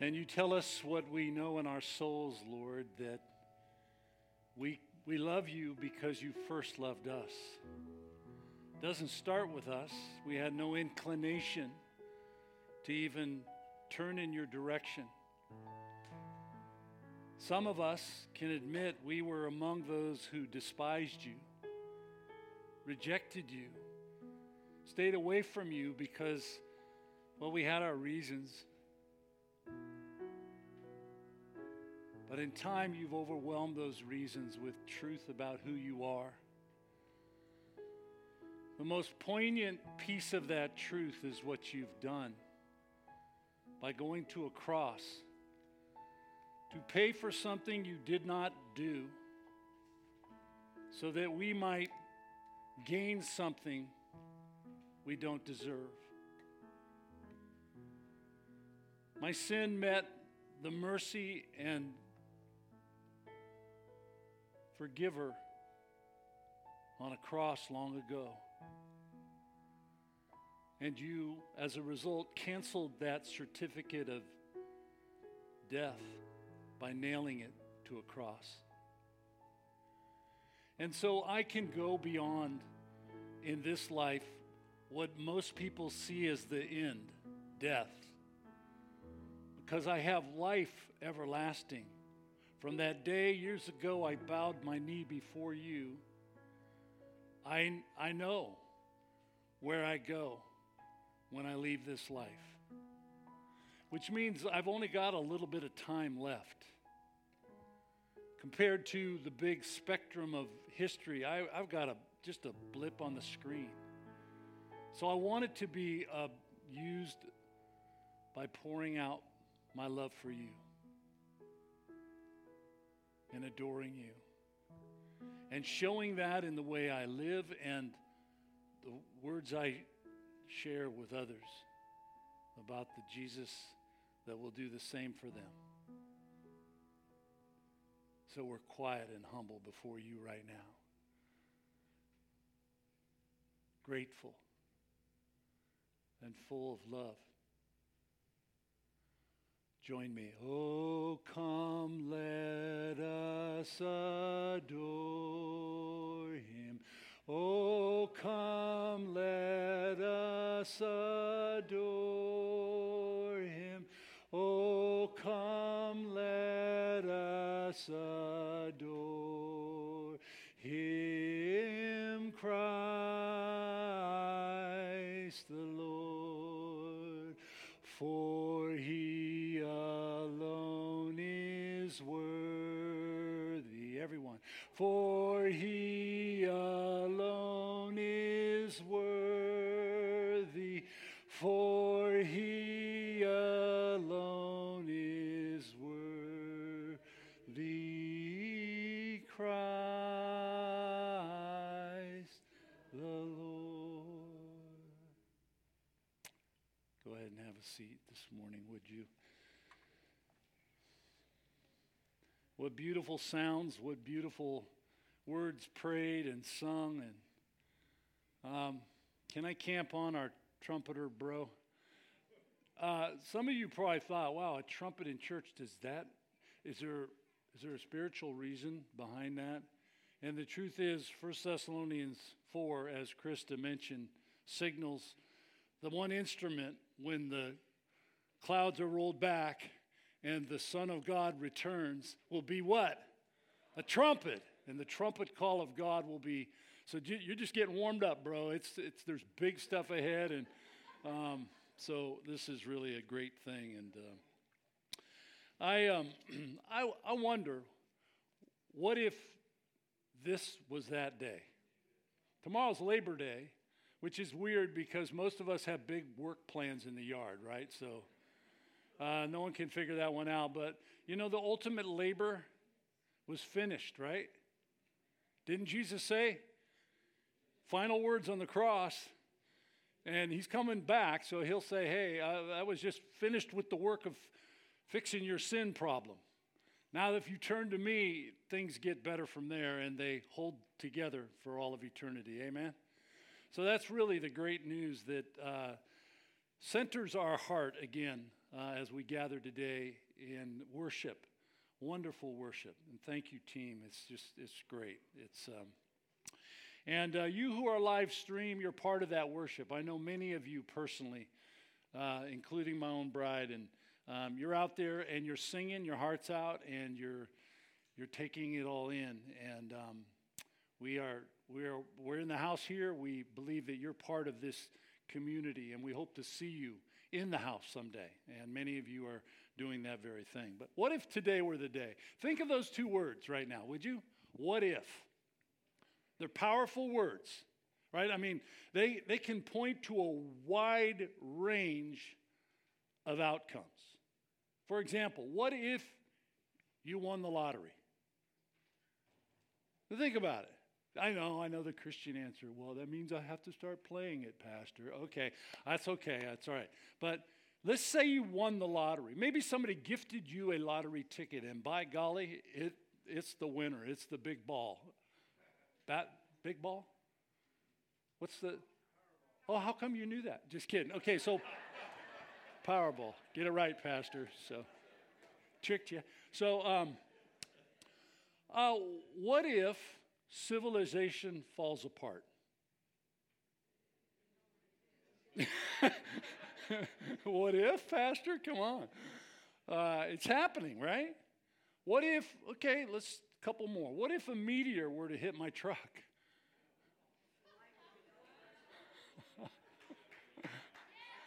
And you tell us what we know in our souls, Lord, that we love you because you first loved us. It doesn't start with us. We had no inclination to even turn in your direction. Some of us can admit we were among those who despised you, rejected you, stayed away from you because, well, we had our reasons. But in time, you've overwhelmed those reasons with truth about who you are. The most poignant piece of that truth is what you've done by going to a cross to pay for something you did not do so that we might gain something we don't deserve. My sin met the mercy and forgiver on a cross long ago. And you, as a result, canceled that certificate of death by nailing it to a cross. And so I can go beyond in this life what most people see as the end, death, because I have life everlasting. From that day years ago, I bowed my knee before you. I know where I go when I leave this life, which means I've only got a little bit of time left. Compared to the big spectrum of history, I've got just a blip on the screen. So I want it to be used by pouring out my love for you and adoring you, and showing that in the way I live and the words I share with others about the Jesus that will do the same for them. So we're quiet and humble before you right now. Grateful and full of love. Join me. Oh, come, let us adore him. Oh, come, let us adore him. Oh, come, let us adore him, Christ the Lord. For he alone is worthy, everyone. For he alone is worthy. For he alone is worthy. Christ the Lord. Go ahead and have a seat this morning, would you? What beautiful sounds, what beautiful words prayed and sung. And can I camp on our trumpeter, bro? Some of you probably thought, wow, a trumpet in church, does that? Is there a spiritual reason behind that? And the truth is, 1 Thessalonians 4, as Krista mentioned, signals the one instrument when the clouds are rolled back and the Son of God returns will be what? A trumpet. And the trumpet call of God will be, so you're just getting warmed up, bro. There's big stuff ahead, and so this is really a great thing. And I wonder, what if this was that day? Tomorrow's Labor Day, which is weird because most of us have big work plans in the yard, right? So no one can figure that one out. But, you know, the ultimate labor was finished, right? Didn't Jesus say? Final words on the cross. And he's coming back, so he'll say, hey, I was just finished with the work of fixing your sin problem. Now, if you turn to me, things get better from there, and they hold together for all of eternity. Amen? So that's really the great news that centers our heart again as we gather today in worship, wonderful worship. And thank you, team. It's great. And you who are live stream, you're part of that worship. I know many of you personally, including my own bride, and you're out there and you're singing your hearts out and you're taking it all in. And we're in the house here. We believe that you're part of this community, and we hope to see you in the house someday. And many of you are doing that very thing. But what if today were the day? Think of those two words right now, would you? What if? They're powerful words, right? I mean, they can point to a wide range of outcomes. For example, what if you won the lottery? Think about it. I know the Christian answer. Well, that means I have to start playing it, Pastor. Okay. That's all right. But let's say you won the lottery. Maybe somebody gifted you a lottery ticket, and by golly, it's the winner. It's the big ball. That big ball? What's the? Oh, how come you knew that? Just kidding. Okay, so Powerball. Get it right, Pastor. So tricked you. So what if civilization falls apart? What if, Pastor? Come on. It's happening, right? What if? Okay, let's. Couple more. What if a meteor were to hit my truck?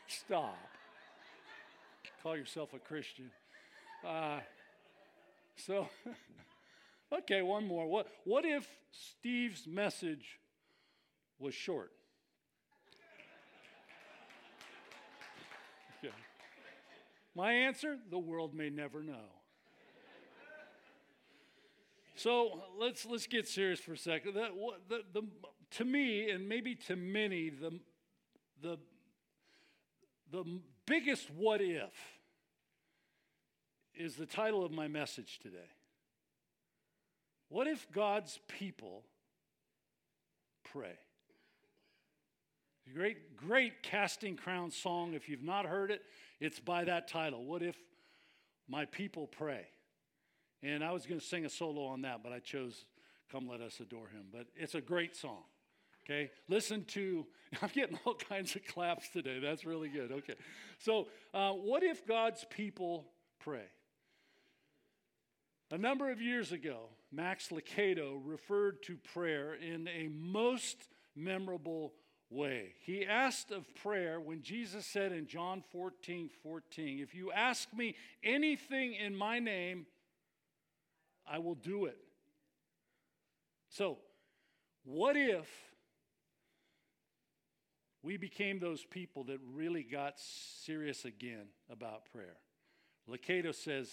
Stop. Call yourself a Christian. Okay, one more. What if Steve's message was short? Okay. My answer, the world may never know. So let's get serious for a second. To me, and maybe to many, the biggest what if is the title of my message today. What if God's people pray? The great Casting Crowns song. If you've not heard it, it's by that title. What if my people pray? And I was going to sing a solo on that, but I chose Come Let Us Adore Him. But it's a great song, okay? I'm getting all kinds of claps today. That's really good, okay. So what if God's people pray? A number of years ago, Max Licato referred to prayer in a most memorable way. He asked of prayer when Jesus said in John 14:14, if you ask me anything in my name, I will do it. So, what if we became those people that really got serious again about prayer? Licato says,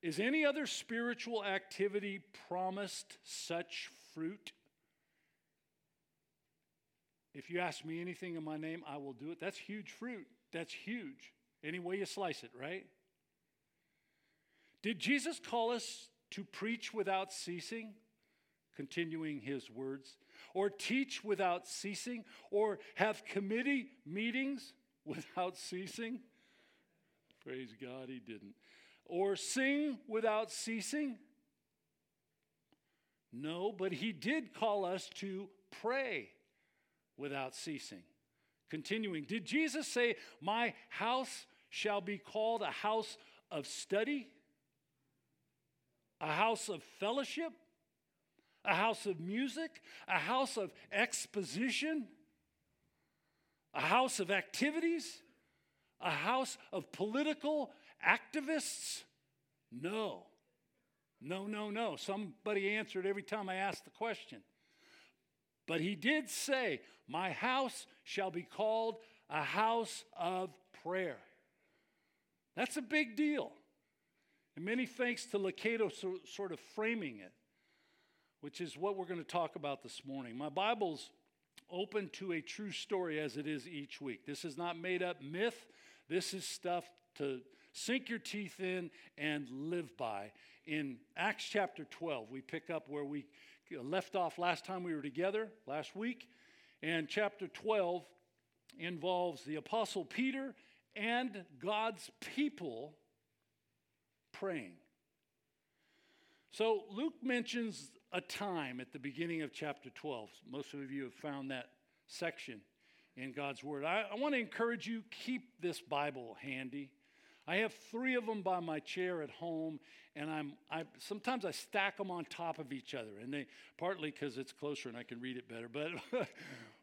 is any other spiritual activity promised such fruit? If you ask me anything in my name, I will do it. That's huge fruit. That's huge. Any way you slice it, right? Did Jesus call us to preach without ceasing, continuing his words, or teach without ceasing, or have committee meetings without ceasing? Praise God, he didn't. Or sing without ceasing? No, but he did call us to pray without ceasing, continuing. Did Jesus say, my house shall be called a house of study? A house of fellowship, a house of music, a house of exposition, a house of activities, a house of political activists? No. Somebody answered every time I asked the question. But he did say, my house shall be called a house of prayer. That's a big deal. And many thanks to Licato sort of framing it, which is what we're going to talk about this morning. My Bible's open to a true story as it is each week. This is not made up myth. This is stuff to sink your teeth in and live by. In Acts chapter 12, we pick up where we left off last time we were together, last week. And chapter 12 involves the Apostle Peter and God's people praying. So Luke mentions a time at the beginning of chapter 12. Most of you have found that section in God's Word. I want to encourage you, keep this Bible handy. I have three of them by my chair at home, and sometimes I stack them on top of each other, and they partly because it's closer and I can read it better, but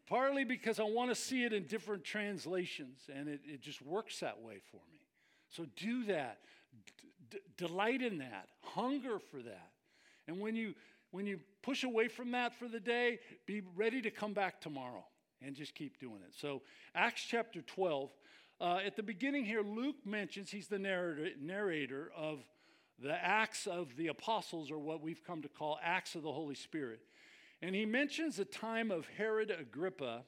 partly because I want to see it in different translations, and it just works that way for me. So do that. Delight in that. Hunger for that. And when you push away from that for the day, be ready to come back tomorrow and just keep doing it. So Acts chapter 12. At the beginning here, Luke mentions he's the narrator of the Acts of the Apostles, or what we've come to call Acts of the Holy Spirit. And he mentions the time of Herod Agrippa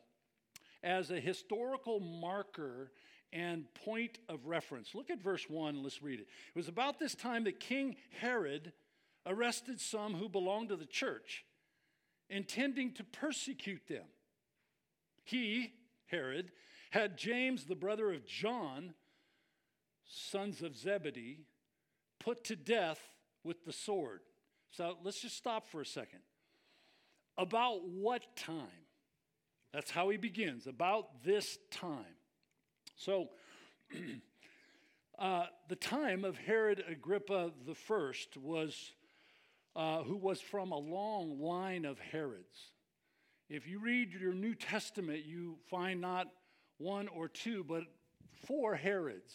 as a historical marker and point of reference. Look at verse 1. Let's read it. It was about this time that King Herod arrested some who belonged to the church, intending to persecute them. He, Herod, had James, the brother of John, sons of Zebedee, put to death with the sword. So let's just stop for a second. About what time? That's how he begins, about this time. So the time of Herod Agrippa the First was, who was from a long line of Herods. If you read your New Testament, you find not one or two, but 4 Herods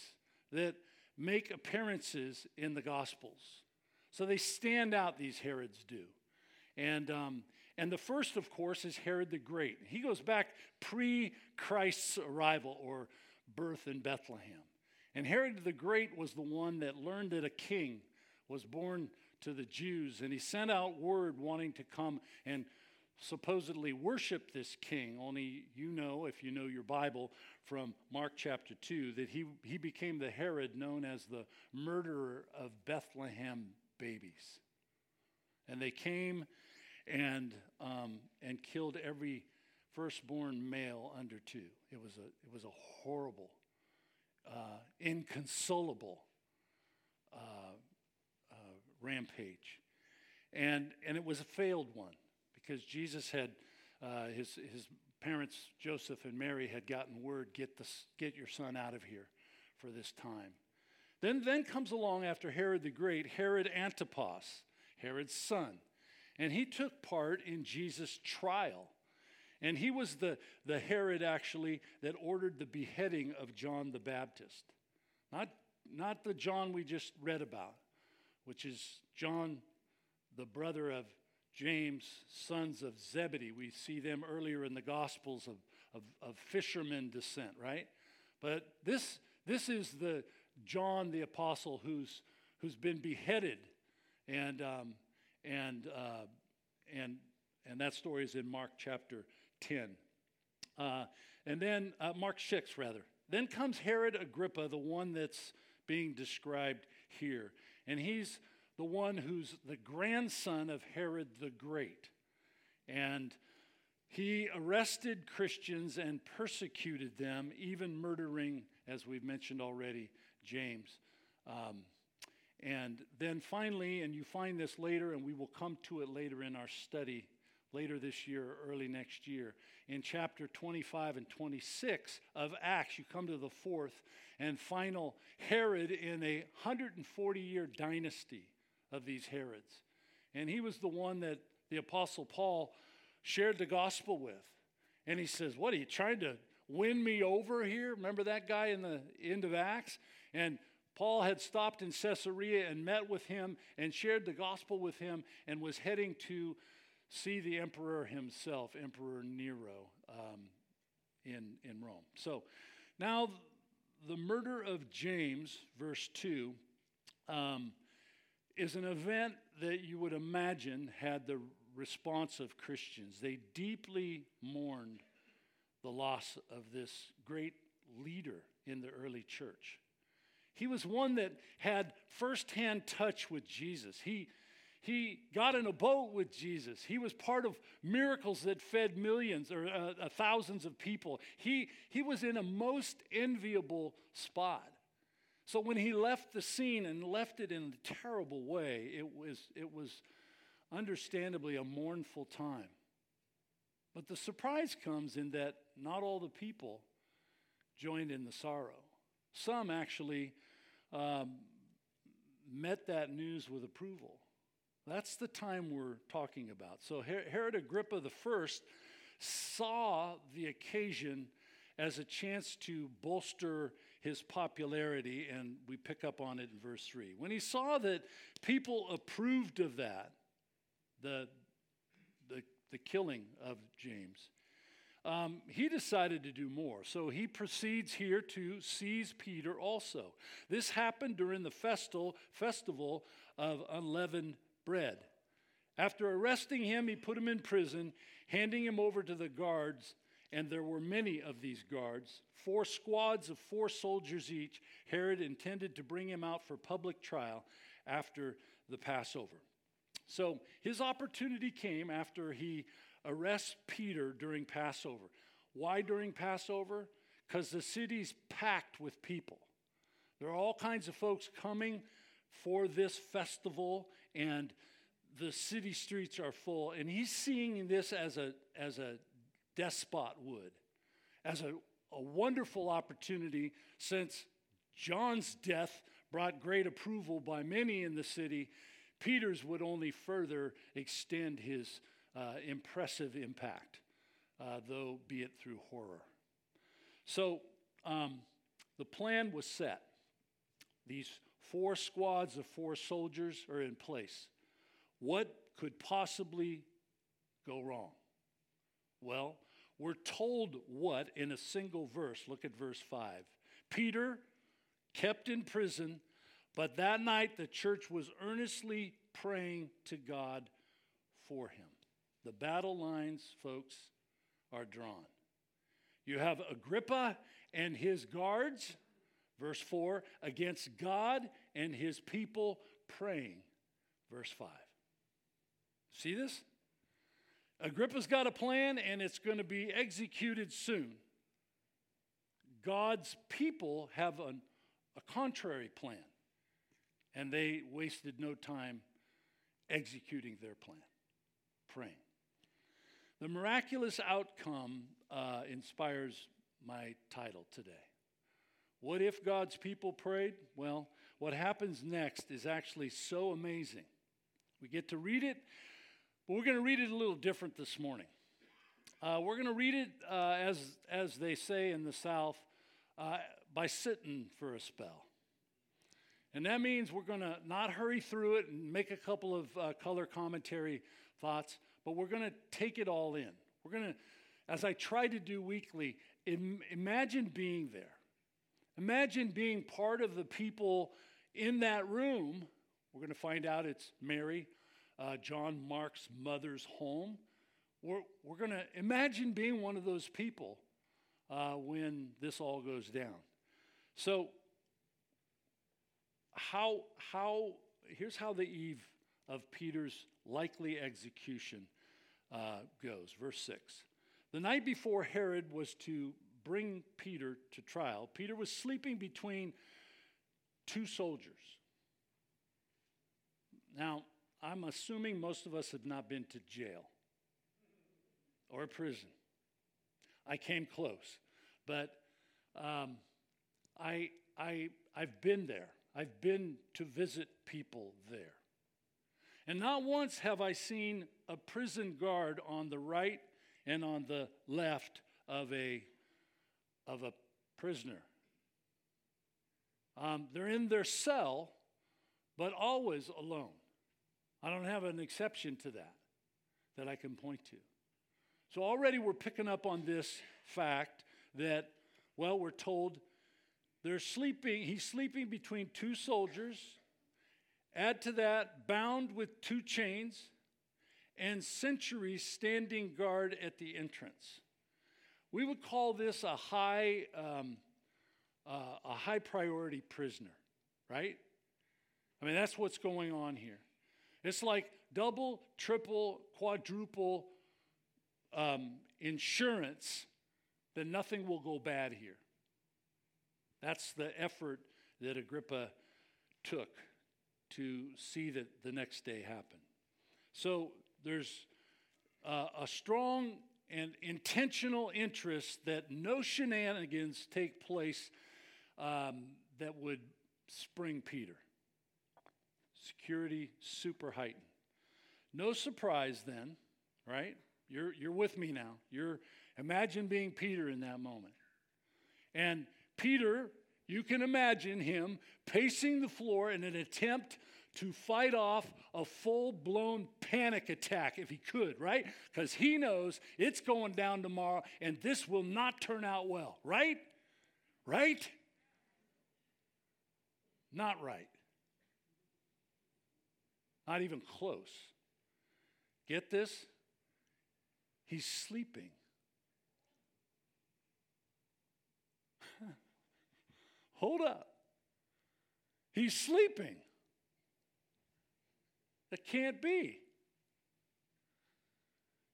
that make appearances in the Gospels. So they stand out, these Herods do. And the first, of course, is Herod the Great. He goes back pre-Christ's arrival or birth in Bethlehem. And Herod the Great was the one that learned that a king was born to the Jews, and he sent out word wanting to come and supposedly worship this king, only you know, if you know your Bible from Mark chapter 2, that he became the Herod known as the murderer of Bethlehem babies. And they came and killed every firstborn male under 2. It was a horrible, inconsolable rampage, and it was a failed one. Because Jesus had, his parents, Joseph and Mary, had gotten word, get your son out of here for this time. Then comes along after Herod the Great, Herod Antipas, Herod's son. And he took part in Jesus' trial. And he was the Herod, actually, that ordered the beheading of John the Baptist. Not the John we just read about, which is John, the brother of James, sons of Zebedee. We see them earlier in the Gospels of fishermen descent, right? But this is the John the Apostle who's been beheaded, and that story is in Mark chapter 10, and then Mark 6 rather. Then comes Herod Agrippa, the one that's being described here, and he's the one who's the grandson of Herod the Great. And he arrested Christians and persecuted them, even murdering, as we've mentioned already, James. And then finally, and you find this later, and we will come to it later in our study, later this year or early next year, in chapter 25 and 26 of Acts, you come to the fourth and final Herod in a 140-year dynasty of these Herods. And he was the one that the Apostle Paul shared the gospel with. And he says, what are you trying to win me over here? Remember that guy in the end of Acts? And Paul had stopped in Caesarea and met with him and shared the gospel with him and was heading to see the emperor himself, Emperor Nero, in Rome. So now the murder of James, verse 2, is an event that you would imagine had the response of Christians. They deeply mourned the loss of this great leader in the early church. He was one that had firsthand touch with Jesus. He He got in a boat with Jesus. He was part of miracles that fed millions or thousands of people. He was in a most enviable spot. So when he left the scene and left it in a terrible way, it was understandably a mournful time. But the surprise comes in that not all the people joined in the sorrow. Some actually met that news with approval. That's the time we're talking about. So Herod Agrippa I saw the occasion as a chance to bolster his popularity, and we pick up on it in verse 3. When he saw that people approved of that, the killing of James, he decided to do more. So he proceeds here to seize Peter also. This happened during the festival of unleavened bread. After arresting him, he put him in prison, handing him over to the guards, and there were many of these guards, 4 squads of 4 soldiers each. Herod intended to bring him out for public trial after the Passover. So his opportunity came after he arrests Peter during Passover. Why during Passover? Because the city's packed with people. There are all kinds of folks coming for this festival, and the city streets are full. And he's seeing this as a despot would, as a wonderful opportunity, since John's death brought great approval by many in the city. Peter's would only further extend his impressive impact, though be it through horror. So the plan was set. These 4 squads of 4 soldiers are in place. What could possibly go wrong? Well, we're told what in a single verse. Look at verse 5. Peter kept in prison, but that night the church was earnestly praying to God for him. The battle lines, folks, are drawn. You have Agrippa and his guards, verse 4, against God and his people praying, verse 5. See this? Agrippa's got a plan, and it's going to be executed soon. God's people have a contrary plan, and they wasted no time executing their plan, praying. The miraculous outcome inspires my title today. What if God's people prayed? Well, what happens next is actually so amazing. We get to read it, but we're going to read it a little different this morning. We're going to read it, as they say in the South, by sitting for a spell. And that means we're going to not hurry through it and make a couple of color commentary thoughts, but we're going to take it all in. We're going to, as I try to do weekly, imagine being there. Imagine being part of the people in that room. We're going to find out it's Mary, John Mark's mother's home. We're going to imagine being one of those people when this all goes down. So here's how the eve of Peter's likely execution goes. Verse 6. The night before Herod was to bring Peter to trial, Peter was sleeping between 2 soldiers. Now, I'm assuming most of us have not been to jail or prison. I came close, but I've been there. I've been to visit people there. And not once have I seen a prison guard on the right and on the left of a prisoner. They're in their cell, but always alone. I don't have an exception to that I can point to. So already we're picking up on this fact that, well, we're told they're sleeping. He's sleeping between 2 soldiers. Add to that, bound with 2 chains, and sentries standing guard at the entrance. We would call this a high priority prisoner, right? I mean, that's what's going on here. It's like double, triple, quadruple insurance that nothing will go bad here. That's the effort that Agrippa took to see that the next day happened. So there's a strong and intentional interest that no shenanigans take place that would spring Peter. Security super heightened. No surprise then, right? You're with me now. Imagine being Peter in that moment. And Peter, you can imagine him pacing the floor in an attempt to fight off a full-blown panic attack if he could, right? Because he knows it's going down tomorrow and this will not turn out well, right? Right? Not right. Not even close. Get this? He's sleeping. Hold up. He's sleeping. That can't be.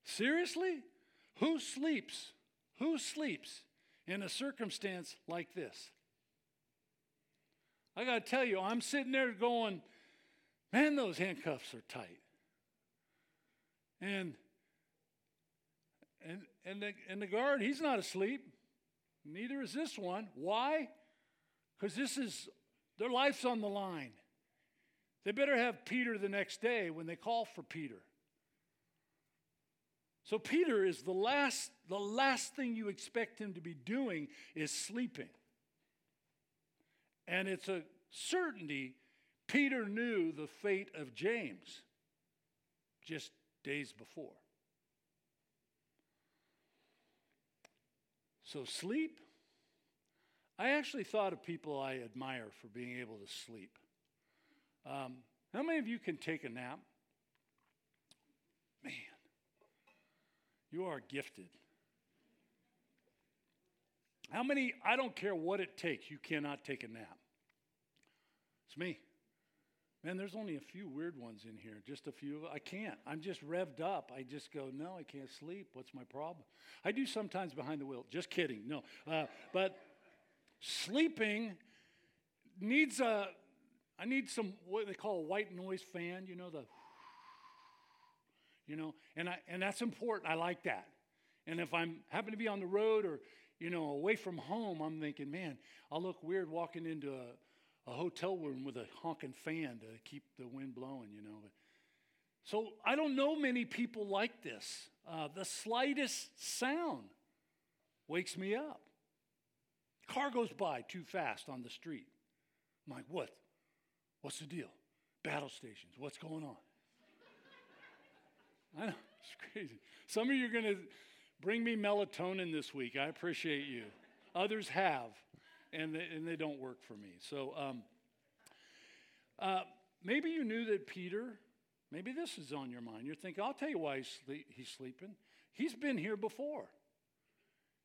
Seriously? Who sleeps? Who sleeps in a circumstance like this? I got to tell you, I'm sitting there going, man, those handcuffs are tight. And the guard, he's not asleep. Neither is this one. Why? Because this is, their life's on the line. They better have Peter the next day when they call for Peter. So Peter is the last thing you expect him to be doing is sleeping. And it's a certainty Peter knew the fate of James just days before. So sleep. I actually thought of people I admire for being able to sleep. How many of you can take a nap? Man, you are gifted. How many, I don't care what it takes, you cannot take a nap? It's me. Man, there's only a few weird ones in here, just a few. I can't. I'm just revved up. I just go, no, I can't sleep. What's my problem? I do sometimes behind the wheel. Just kidding. No. But sleeping needs a... I need some, what they call a white noise fan, and that's important. I like that. And if I'm happen to be on the road or, away from home, I'm thinking, man, I'll look weird walking into a hotel room with a honking fan to keep the wind blowing, So I don't know many people like this. The slightest sound wakes me up. Car goes by too fast on the street. I'm like, what? What's the deal? Battle stations. What's going on? I know. It's crazy. Some of you are going to bring me melatonin this week. I appreciate you. Others have, and they don't work for me. So maybe you knew that Peter, maybe this is on your mind. You're thinking, I'll tell you why he's sleeping. He's been here before.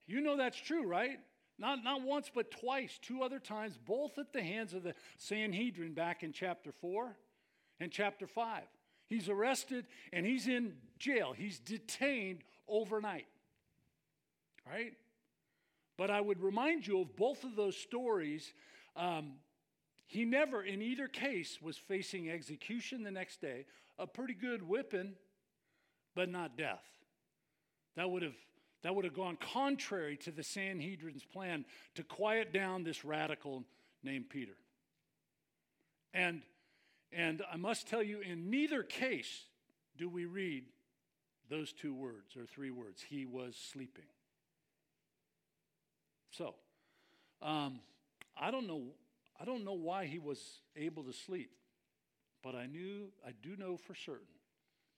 You know that's true, right? Not once, but twice, two other times, both at the hands of the Sanhedrin back in chapter 4 and chapter 5. He's arrested, and he's in jail. He's detained overnight, right? But I would remind you of both of those stories. He never, in either case, was facing execution the next day, a pretty good whipping, but not death. That would have gone contrary to the Sanhedrin's plan to quiet down this radical named Peter. And I must tell you, in neither case do we read those two words or three words. He was sleeping. So, I don't know why he was able to sleep, but I do know for certain,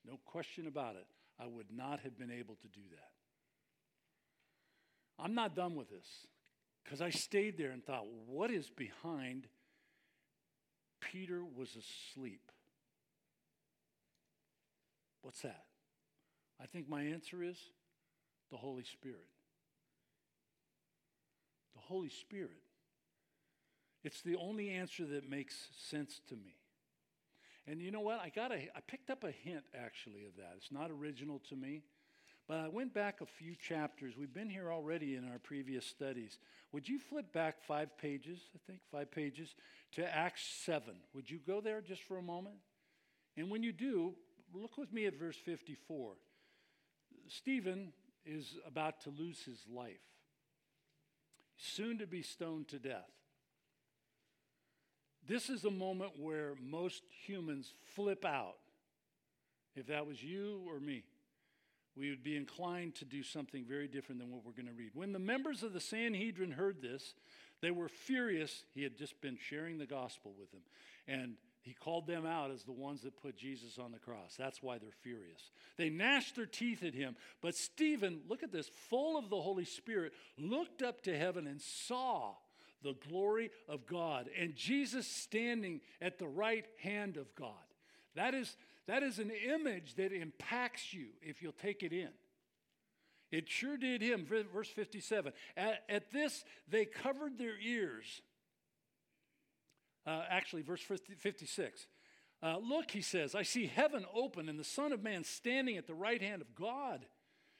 no question about it, I would not have been able to do that. I'm not done with this because I stayed there and thought, what is behind Peter was asleep? What's that? I think my answer is the Holy Spirit. The Holy Spirit. It's the only answer that makes sense to me. And you know what? I picked up a hint, actually, of that. It's not original to me. But I went back a few chapters. We've been here already in our previous studies. Would you flip back 5 pages, I think, 5 pages, to Acts 7? Would you go there just for a moment? And when you do, look with me at verse 54. Stephen is about to lose his life, soon to be stoned to death. This is a moment where most humans flip out. If that was you or me, we would be inclined to do something very different than what we're going to read. When the members of the Sanhedrin heard this, they were furious. He had just been sharing the gospel with them. And he called them out as the ones that put Jesus on the cross. That's why they're furious. They gnashed their teeth at him. But Stephen, look at this, full of the Holy Spirit, looked up to heaven and saw the glory of God and Jesus standing at the right hand of God. That is an image that impacts you if you'll take it in. It sure did him. Verse 57. At this, they covered their ears. Actually, verse 56. Look, he says, I see heaven open and the Son of Man standing at the right hand of God.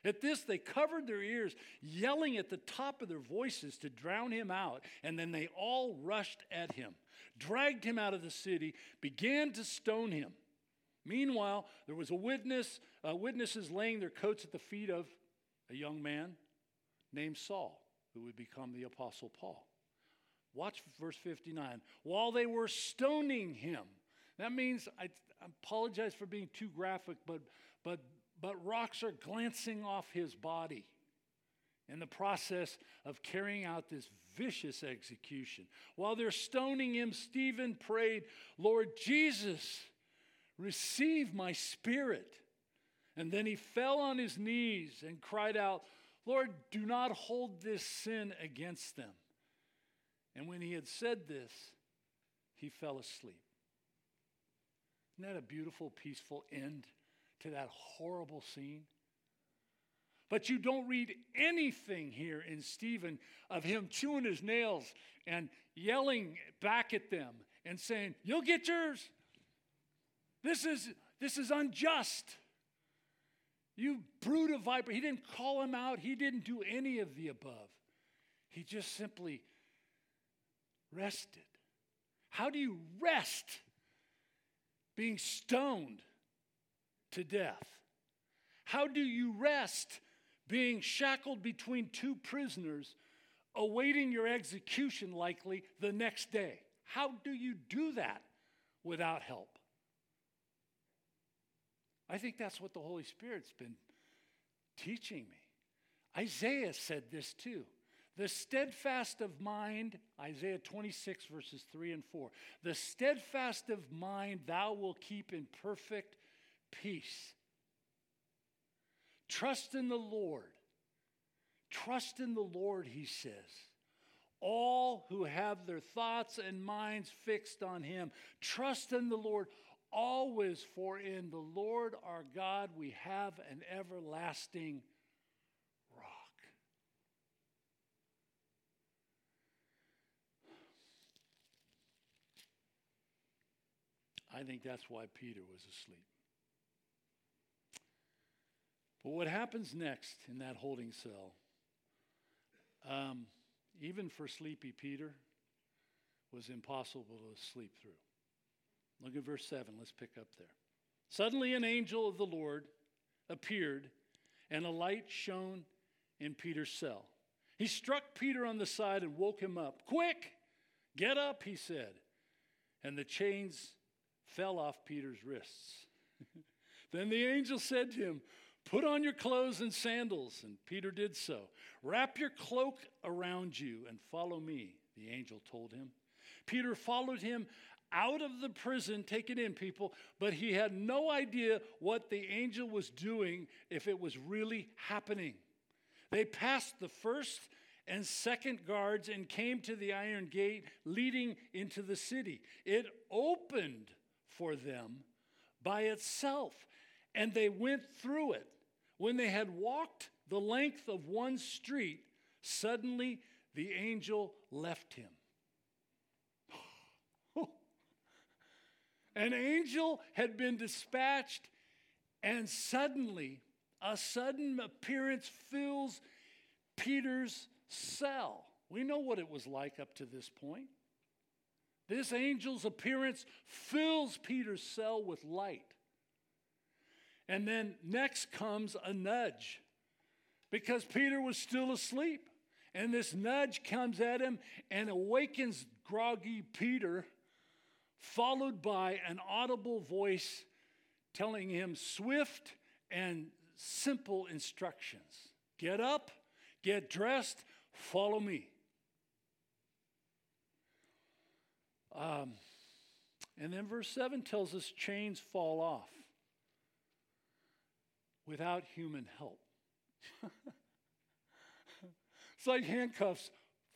At this, they covered their ears, yelling at the top of their voices to drown him out. And then they all rushed at him, dragged him out of the city, began to stone him. Meanwhile, there was a witnesses laying their coats at the feet of a young man named Saul, who would become the Apostle Paul. Watch verse 59. While they were stoning him. That means, I apologize for being too graphic, but rocks are glancing off his body in the process of carrying out this vicious execution. While they're stoning him, Stephen prayed, Lord Jesus, receive my spirit. And then he fell on his knees and cried out, Lord, do not hold this sin against them. And when he had said this, he fell asleep. Isn't that a beautiful, peaceful end to that horrible scene? But you don't read anything here in Stephen of him chewing his nails and yelling back at them and saying, you'll get yours. This is unjust. You brood of vipers. He didn't call him out. He didn't do any of the above. He just simply rested. How do you rest being stoned to death? How do you rest being shackled between two prisoners, awaiting your execution likely the next day? How do you do that without help? I think that's what the Holy Spirit's been teaching me. Isaiah said this too. The steadfast of mind, Isaiah 26 verses 3 and 4. The steadfast of mind thou wilt keep in perfect peace. Trust in the Lord. Trust in the Lord, he says. All who have their thoughts and minds fixed on him. Trust in the Lord always, for in the Lord our God we have an everlasting rock. I think that's why Peter was asleep. But what happens next in that holding cell, even for sleepy Peter, was impossible to sleep through. Look at verse 7. Let's pick up there. Suddenly an angel of the Lord appeared, and a light shone in Peter's cell. He struck Peter on the side and woke him up. Quick, get up, he said. And the chains fell off Peter's wrists. Then the angel said to him, put on your clothes and sandals. And Peter did so. Wrap your cloak around you and follow me, the angel told him. Peter followed him out of the prison. Take it in, people. But he had no idea what the angel was doing, if it was really happening. They passed the first and second guards and came to the iron gate leading into the city. It opened for them by itself, and they went through it. When they had walked the length of one street, suddenly the angel left him. An angel had been dispatched, and suddenly a sudden appearance fills Peter's cell. We know what it was like up to this point. This angel's appearance fills Peter's cell with light. And then next comes a nudge, because Peter was still asleep. And this nudge comes at him and awakens groggy Peter, followed by an audible voice telling him swift and simple instructions. Get up, get dressed, follow me. And then verse 7 tells us chains fall off without human help. It's like handcuffs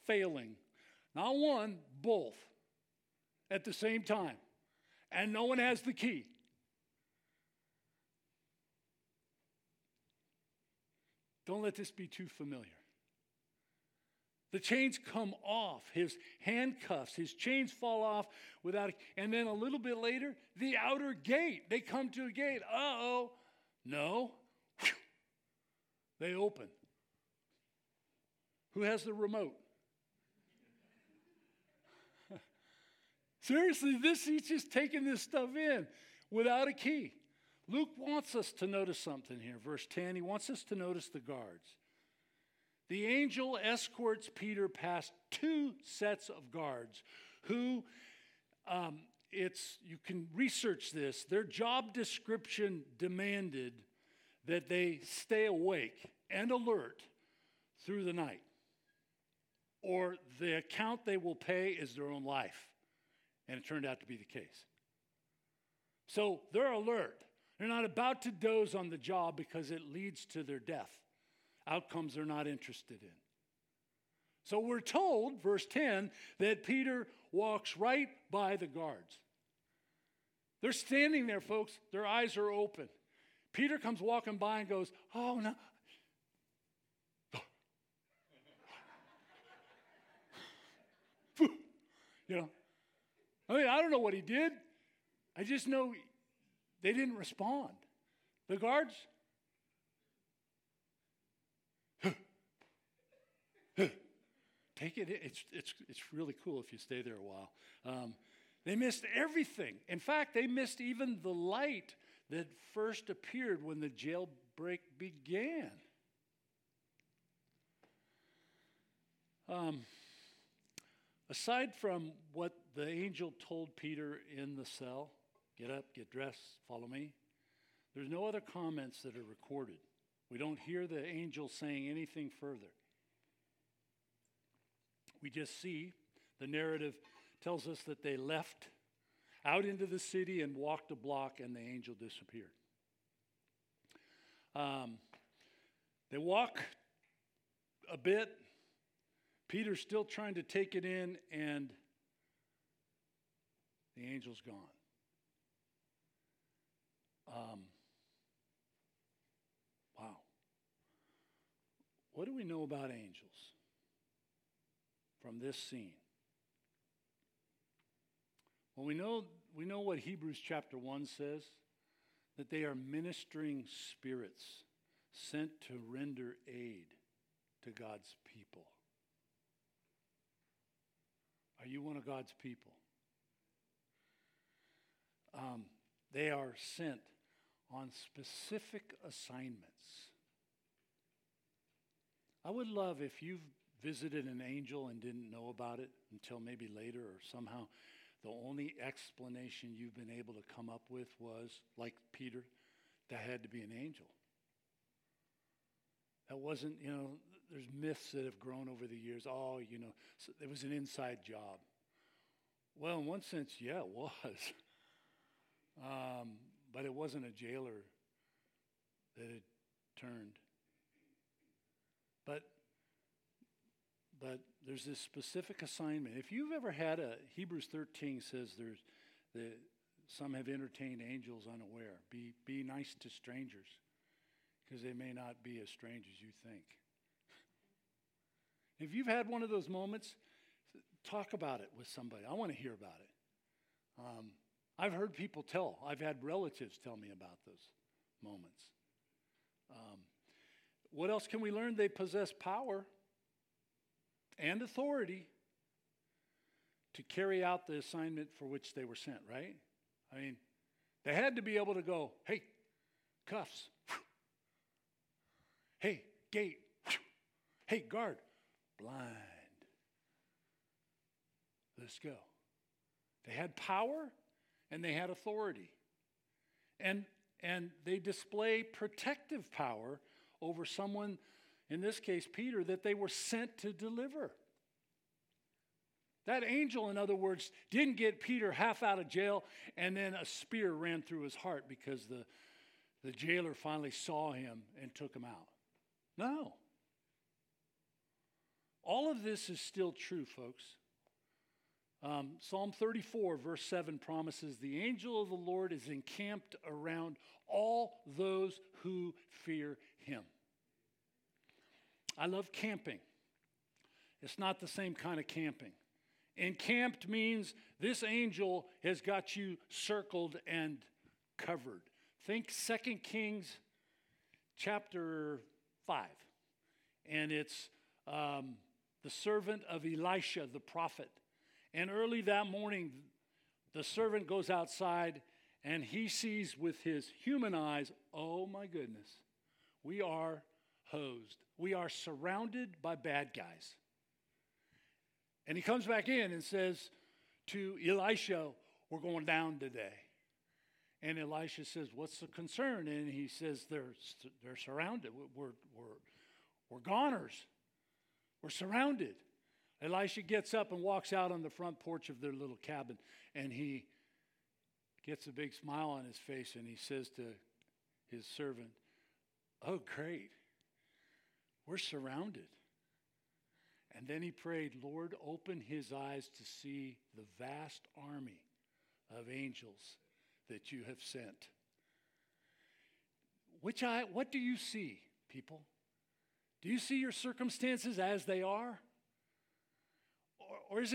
failing. Not one, both at the same time. And no one has the key. Don't let this be too familiar. The chains come off, his handcuffs, his chains fall off without, and then a little bit later, the outer gate. They come to a gate. Uh-oh. No. They open. Who has the remote? Seriously, he's just taking this stuff in without a key. Luke wants us to notice something here. Verse 10, he wants us to notice the guards. The angel escorts Peter past two sets of guards who, you can research this, their job description demanded that they stay awake and alert through the night, or the account they will pay is their own life. And it turned out to be the case. So they're alert. They're not about to doze on the job because it leads to their death. Outcomes they're not interested in. So we're told, verse 10, that Peter walks right by the guards. They're standing there, folks. Their eyes are open. Peter comes walking by and goes, oh, no. You know, I mean, I don't know what he did. I just know they didn't respond. The guards. Take it. It's really cool if you stay there a while. They missed everything. In fact, they missed even the light that first appeared when the jailbreak began. Aside from what the angel told Peter in the cell, get up, get dressed, follow me, there's no other comments that are recorded. We don't hear the angel saying anything further. We just see the narrative tells us that they left out into the city and walked a block, and the angel disappeared. They walk a bit. Peter's still trying to take it in, and the angel's gone. Wow. What do we know about angels from this scene? Well, we know what Hebrews chapter 1 says, that they are ministering spirits sent to render aid to God's people. Are you one of God's people? They are sent on specific assignments. I would love if you've visited an angel and didn't know about it until maybe later, or somehow the only explanation you've been able to come up with was, like Peter, that had to be an angel. That wasn't, there's myths that have grown over the years. Oh, so it was an inside job. Well, in one sense, yeah, it was. But it wasn't a jailer that had turned. But there's this specific assignment. If you've ever had Hebrews 13 says there's some have entertained angels unaware. Be nice to strangers, because they may not be as strange as you think. If you've had one of those moments, talk about it with somebody. I want to hear about it. I've heard people tell. I've had relatives tell me about those moments. What else can we learn? They possess power and authority to carry out the assignment for which they were sent, right? I mean, they had to be able to go, hey, cuffs. Hey, gate. Hey, guard. Blind. Let's go. They had power and they had authority. And they display protective power over someone, in this case, Peter, that they were sent to deliver. That angel, in other words, didn't get Peter half out of jail and then a spear ran through his heart because the jailer finally saw him and took him out. No. All of this is still true, folks. Psalm 34, verse 7 promises, the angel of the Lord is encamped around all those who fear him. I love camping. It's not the same kind of camping. Encamped means this angel has got you circled and covered. Think 2 Kings chapter 5. And it's the servant of Elisha, the prophet. And early that morning, the servant goes outside and he sees with his human eyes, oh my goodness, we are hosed. We are surrounded by bad guys. And he comes back in and says to Elisha, we're going down today. And Elisha says, what's the concern? And he says, they're surrounded. We're goners. We're surrounded. Elisha gets up and walks out on the front porch of their little cabin. And he gets a big smile on his face and he says to his servant, oh, great. We're surrounded. And then he prayed, Lord, open his eyes to see the vast army of angels that you have sent. What do you see, people? Do you see your circumstances as they are? Or is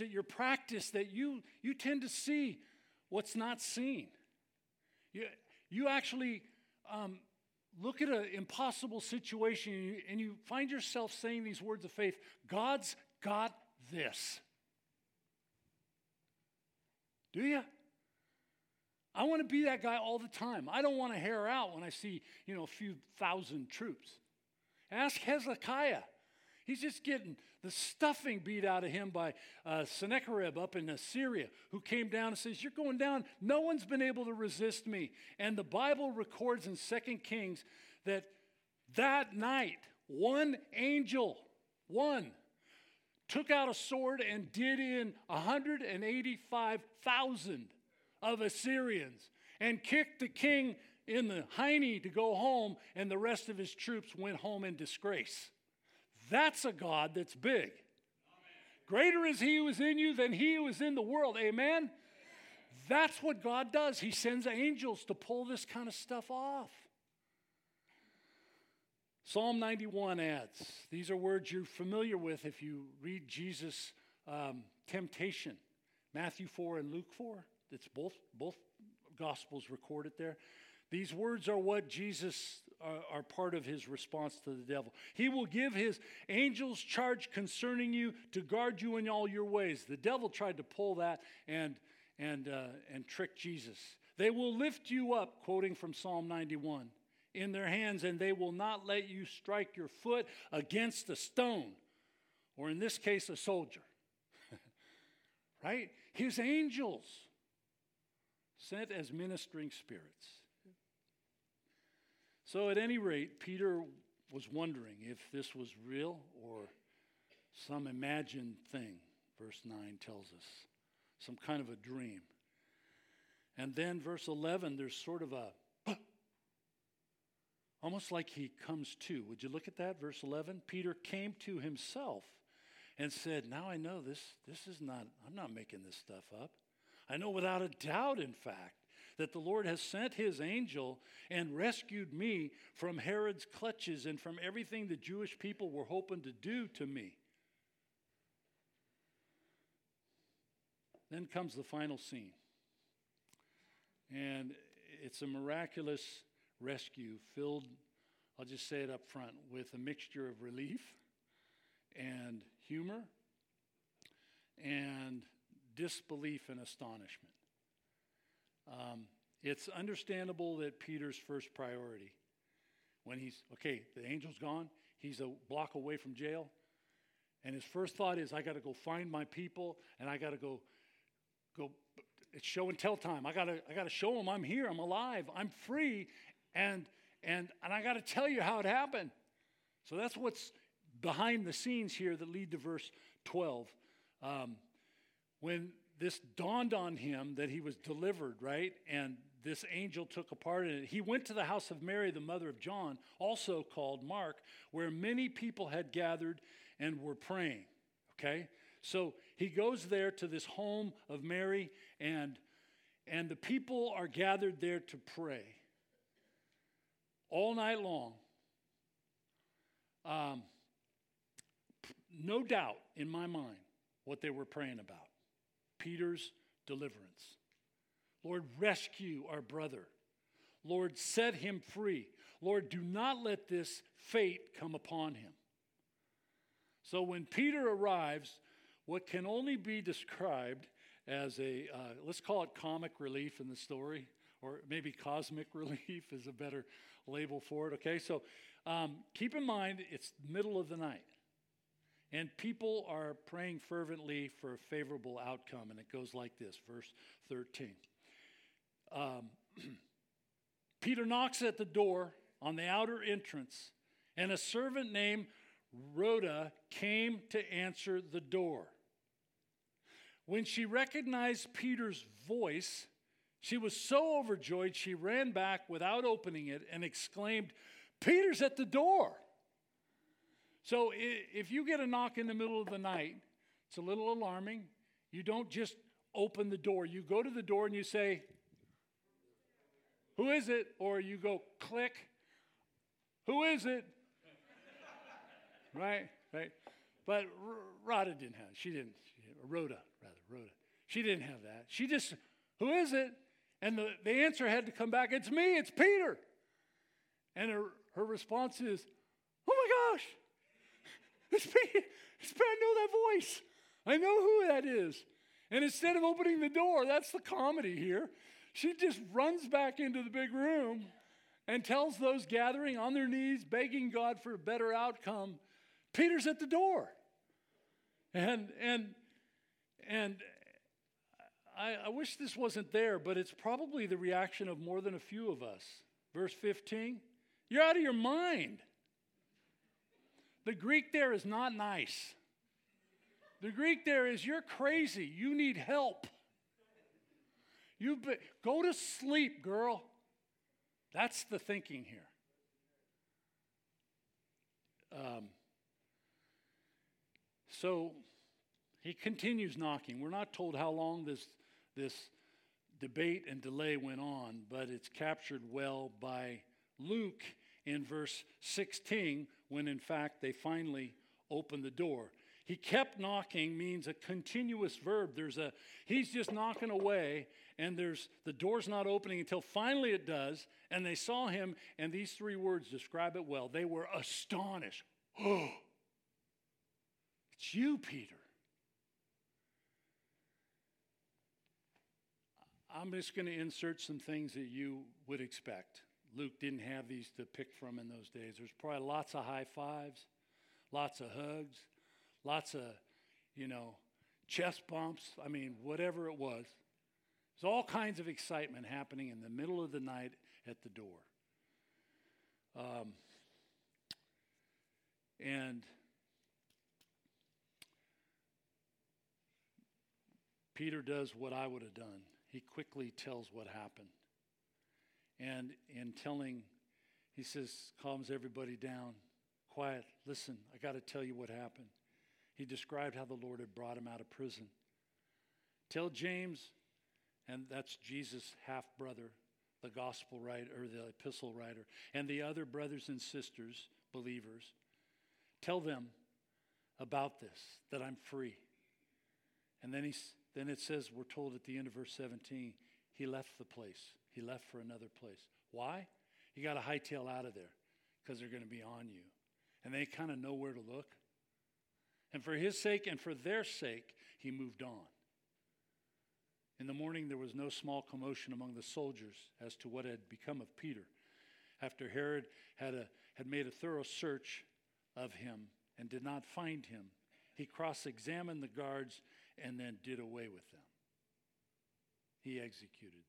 it your practice that you tend to see what's not seen? You actually look at an impossible situation and you find yourself saying these words of faith, God's got this. Do you? I want to be that guy all the time. I don't want to hair out when I see, a few thousand troops. Ask Hezekiah. He's just getting the stuffing beat out of him by Sennacherib up in Assyria, who came down and says, you're going down. No one's been able to resist me. And the Bible records in 2 Kings that night, one angel, took out a sword and did in 185,000 of Assyrians and kicked the king in the hiney to go home, and the rest of his troops went home in disgrace. That's a God that's big. Amen. Greater is he who is in you than he who is in the world. Amen? Amen? That's what God does. He sends angels to pull this kind of stuff off. Psalm 91 adds, these are words you're familiar with if you read Jesus' temptation. Matthew 4 and Luke 4. It's both Gospels recorded there. These words are what Jesus are part of his response to the devil. He will give his angels charge concerning you to guard you in all your ways. The devil tried to pull that and trick Jesus. They will lift you up, quoting from Psalm 91, in their hands, and they will not let you strike your foot against a stone, or in this case, a soldier. Right? His angels sent as ministering spirits. So at any rate, Peter was wondering if this was real or some imagined thing, verse 9 tells us, some kind of a dream. And then verse 11, there's sort of a, almost like he comes to. Would you look at that, verse 11? Peter came to himself and said, now I know this is not, I'm not making this stuff up. I know without a doubt, in fact, that the Lord has sent his angel and rescued me from Herod's clutches and from everything the Jewish people were hoping to do to me. Then comes the final scene. And it's a miraculous rescue filled, I'll just say it up front, with a mixture of relief and humor and disbelief and astonishment. It's understandable that Peter's first priority, when he's, okay, the angel's gone, he's a block away from jail, and his first thought is, I got to go find my people, and I got to go. It's show and tell time. I gotta show them I'm here, I'm alive, I'm free, and I gotta tell you how it happened. So that's what's behind the scenes here that lead to verse 12. When this dawned on him that he was delivered, right, and this angel took a part in it, he went to the house of Mary, the mother of John, also called Mark, where many people had gathered and were praying. Okay. So he goes there to this home of Mary, and the people are gathered there to pray all night long. No doubt in my mind what they were praying about. Peter's deliverance. Lord, rescue our brother. Lord, set him free. Lord, do not let this fate come upon him. So when Peter arrives, what can only be described as a, let's call it comic relief in the story, or maybe cosmic relief is a better label for it, okay? So keep in mind, it's middle of the night, and people are praying fervently for a favorable outcome, and it goes like this, verse 13. Peter knocks at the door on the outer entrance, and a servant named Rhoda came to answer the door. When she recognized Peter's voice, she was so overjoyed she ran back without opening it and exclaimed, "Peter's at the door!" So if you get a knock in the middle of the night, it's a little alarming. You don't just open the door. You go to the door and you say, "Who is it?" Or you go, click, "Who is it?" Right. But Rhoda. She didn't have that. She just, "Who is it?" And the answer had to come back, "It's me, it's Peter." And her response is, "Oh my gosh, it's Peter. I know that voice. I know who that is." And instead of opening the door, that's the comedy here, she just runs back into the big room and tells those gathering on their knees, begging God for a better outcome, "Peter's at the door." And I wish this wasn't there, but it's probably the reaction of more than a few of us. Verse 15, "You're out of your mind." The Greek there is not nice. The Greek there is, "You're crazy. You need help. Go to sleep, girl." That's the thinking here. So he continues knocking. We're not told how long this debate and delay went on, but it's captured well by Luke in verse 16, when in fact they finally opened the door. He kept knocking means a continuous verb. He's just knocking away, and the door's not opening until finally it does, and they saw him, and these three words describe it well. They were astonished. "Oh, it's you, Peter." I'm just going to insert some things that you would expect. Luke didn't have these to pick from in those days. There's probably lots of high fives, lots of hugs, lots of, chest bumps. I mean, whatever it was. There's all kinds of excitement happening in the middle of the night at the door. And Peter does what I would have done. He quickly tells what happened. And in telling, he says, calms everybody down. "Quiet, listen, I got to tell you what happened." He described how the Lord had brought him out of prison. "Tell James," and that's Jesus' half-brother, the gospel writer, or the epistle writer, "and the other brothers and sisters, believers, tell them about this, that I'm free." And then it says, we're told at the end of verse 17, he left the place. He left for another place. Why? You got to hightail out of there because they're going to be on you. And they kind of know where to look. And for his sake and for their sake, he moved on. In the morning, there was no small commotion among the soldiers as to what had become of Peter, after Herod had made a thorough search of him and did not find him. He cross-examined the guards and then did away with them. He executed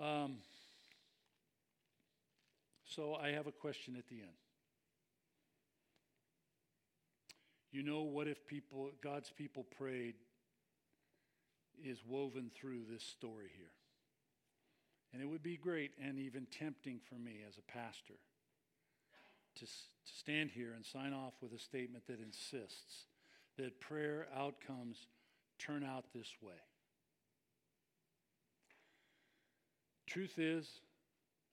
them. So I have a question at the end. You know, what if people, God's people prayed, is woven through this story here. And it would be great and even tempting for me as a pastor to stand here and sign off with a statement that insists that prayer outcomes turn out this way. Truth is,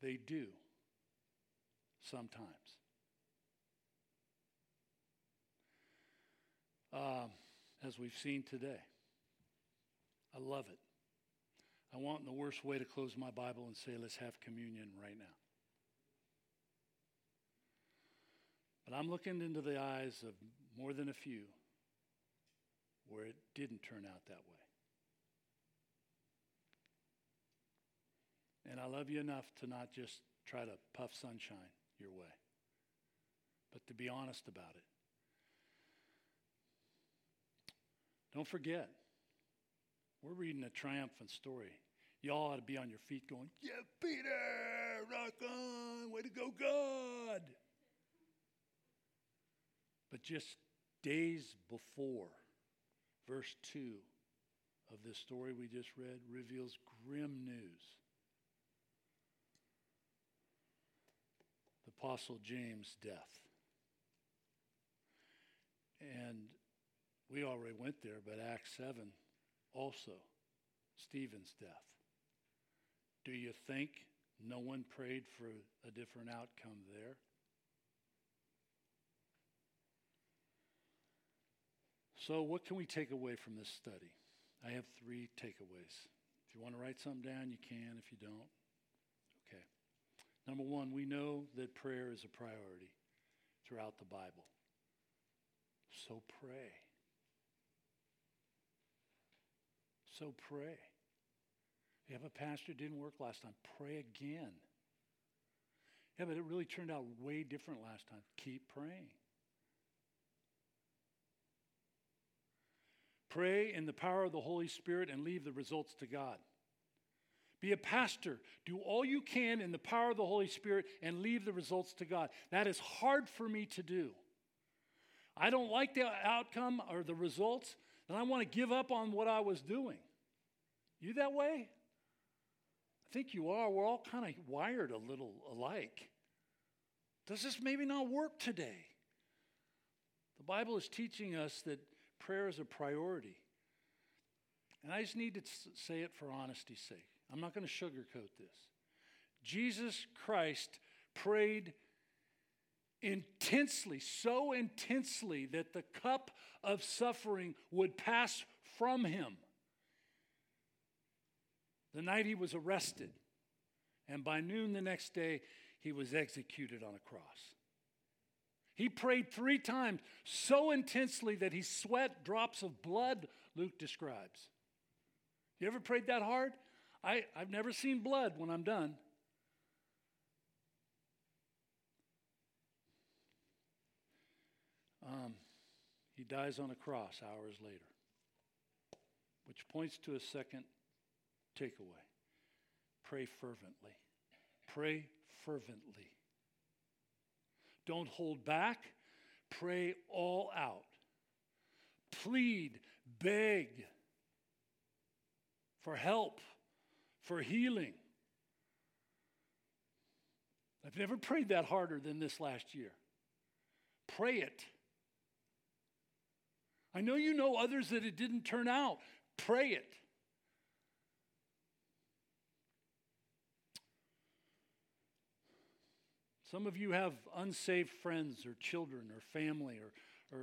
they do sometimes. As we've seen today. I love it. I want the worst way to close my Bible and say, let's have communion right now. But I'm looking into the eyes of more than a few where it didn't turn out that way. And I love you enough to not just try to puff sunshine your way, but to be honest about it. Don't forget, we're reading a triumphant story. Y'all ought to be on your feet going, yeah, Peter, rock on, way to go, God. But just days before, verse 2 of this story we just read reveals grim news. The Apostle James' death. And we already went there, but Acts 7 also, Stephen's death. Do you think no one prayed for a different outcome there? So what can we take away from this study? I have 3 takeaways. If you want to write something down, you can. If you don't, okay. Number 1, we know that prayer is a priority throughout the Bible. So pray. So pray. Yeah, but pastor, it didn't work last time. Pray again. Yeah, but it really turned out way different last time. Keep praying. Pray in the power of the Holy Spirit and leave the results to God. Be a pastor. Do all you can in the power of the Holy Spirit and leave the results to God. That is hard for me to do. I don't like the outcome or the results, and I want to give up on what I was doing. You that way? I think you are. We're all kind of wired a little alike. Does this maybe not work today? The Bible is teaching us that prayer is a priority. And I just need to say it for honesty's sake. I'm not going to sugarcoat this. Jesus Christ prayed intensely, so intensely that the cup of suffering would pass from him. The night he was arrested, and by noon the next day, he was executed on a cross. He prayed 3 times so intensely that he sweat drops of blood, Luke describes. You ever prayed that hard? I've never seen blood when I'm done. He dies on a cross hours later, which points to a second takeaway. Pray fervently. Pray fervently. Don't hold back. Pray all out. Plead, beg for help, for healing. I've never prayed that harder than this last year. Pray it. I know you know others that it didn't turn out. Pray it. Some of you have unsaved friends or children or family or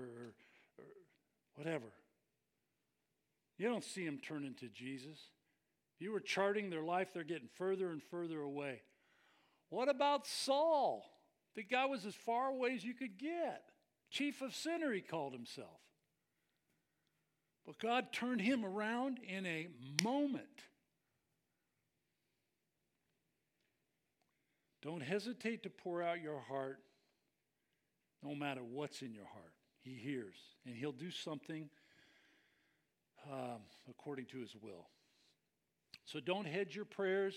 whatever. You don't see them turning to Jesus. If you were charting their life, they're getting further and further away. What about Saul? The guy was as far away as you could get. Chief of sinner, he called himself. But God turned him around in a moment. Don't hesitate to pour out your heart, no matter what's in your heart. He hears, and he'll do something according to his will. So don't hedge your prayers.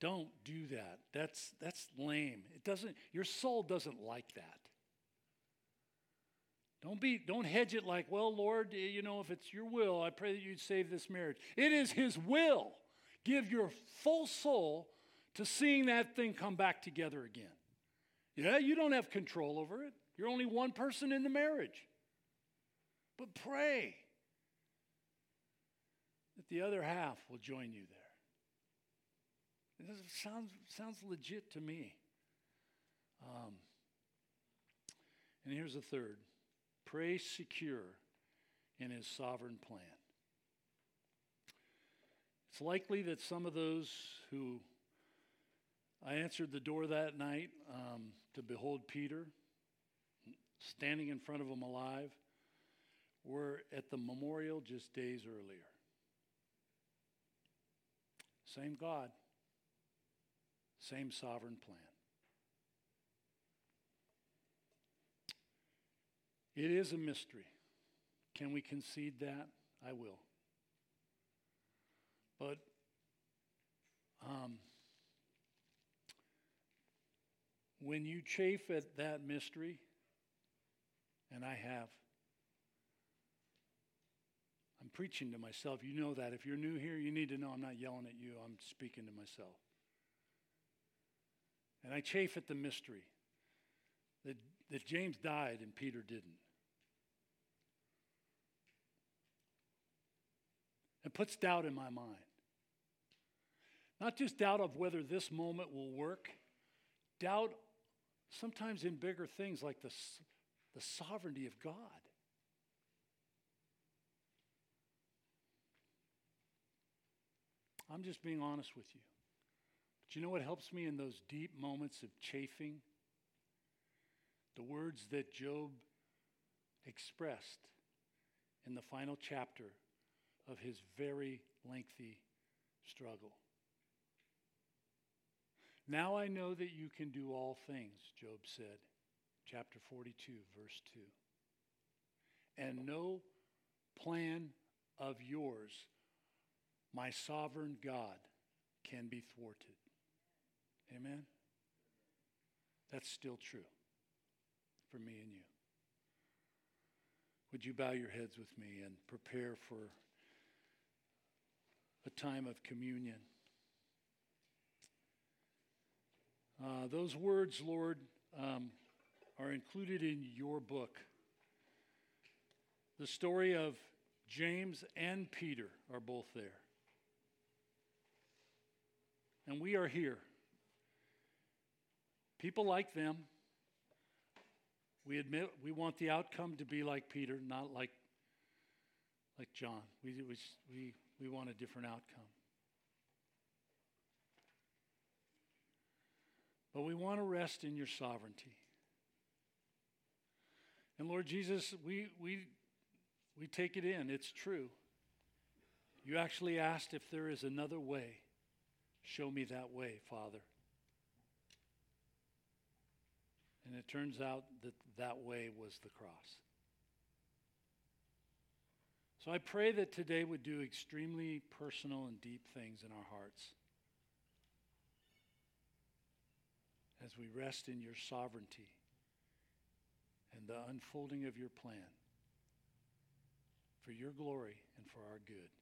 Don't do that. That's lame. It doesn't. Your soul doesn't like that. Don't hedge it like, well, Lord, you know, if it's your will, I pray that you'd save this marriage. It is his will. Give your full soul to seeing that thing come back together again. Yeah, you don't have control over it. You're only one person in the marriage. But pray that the other half will join you there. This sounds legit to me. And here's the third. Pray secure in his sovereign plan. It's likely that some of those who I answered the door that night to behold Peter standing in front of him alive were at the memorial just days earlier. Same God, same sovereign plan. It is a mystery. Can we concede that? I will. But when you chafe at that mystery, and I have, I'm preaching to myself. You know that. If you're new here, you need to know I'm not yelling at you. I'm speaking to myself. And I chafe at the mystery that James died and Peter didn't. It puts doubt in my mind. Not just doubt of whether this moment will work, doubt sometimes in bigger things like the sovereignty of God. I'm just being honest with you. But you know what helps me in those deep moments of chafing? The words that Job expressed in the final chapter of his very lengthy struggle. Now I know that you can do all things, Job said, chapter 42, verse 2. And no plan of yours, my sovereign God, can be thwarted. Amen? That's still true for me and you. Would you bow your heads with me and prepare for a time of communion? Those words, Lord, are included in your book. The story of James and Peter are both there. And we are here. People like them. We admit we want the outcome to be like Peter, not like John. We want a different outcome. But we want to rest in your sovereignty. And Lord Jesus, we take it in. It's true. You actually asked if there is another way. Show me that way, Father. And it turns out that way was the cross. So I pray that today would do extremely personal and deep things in our hearts as we rest in your sovereignty and the unfolding of your plan for your glory and for our good.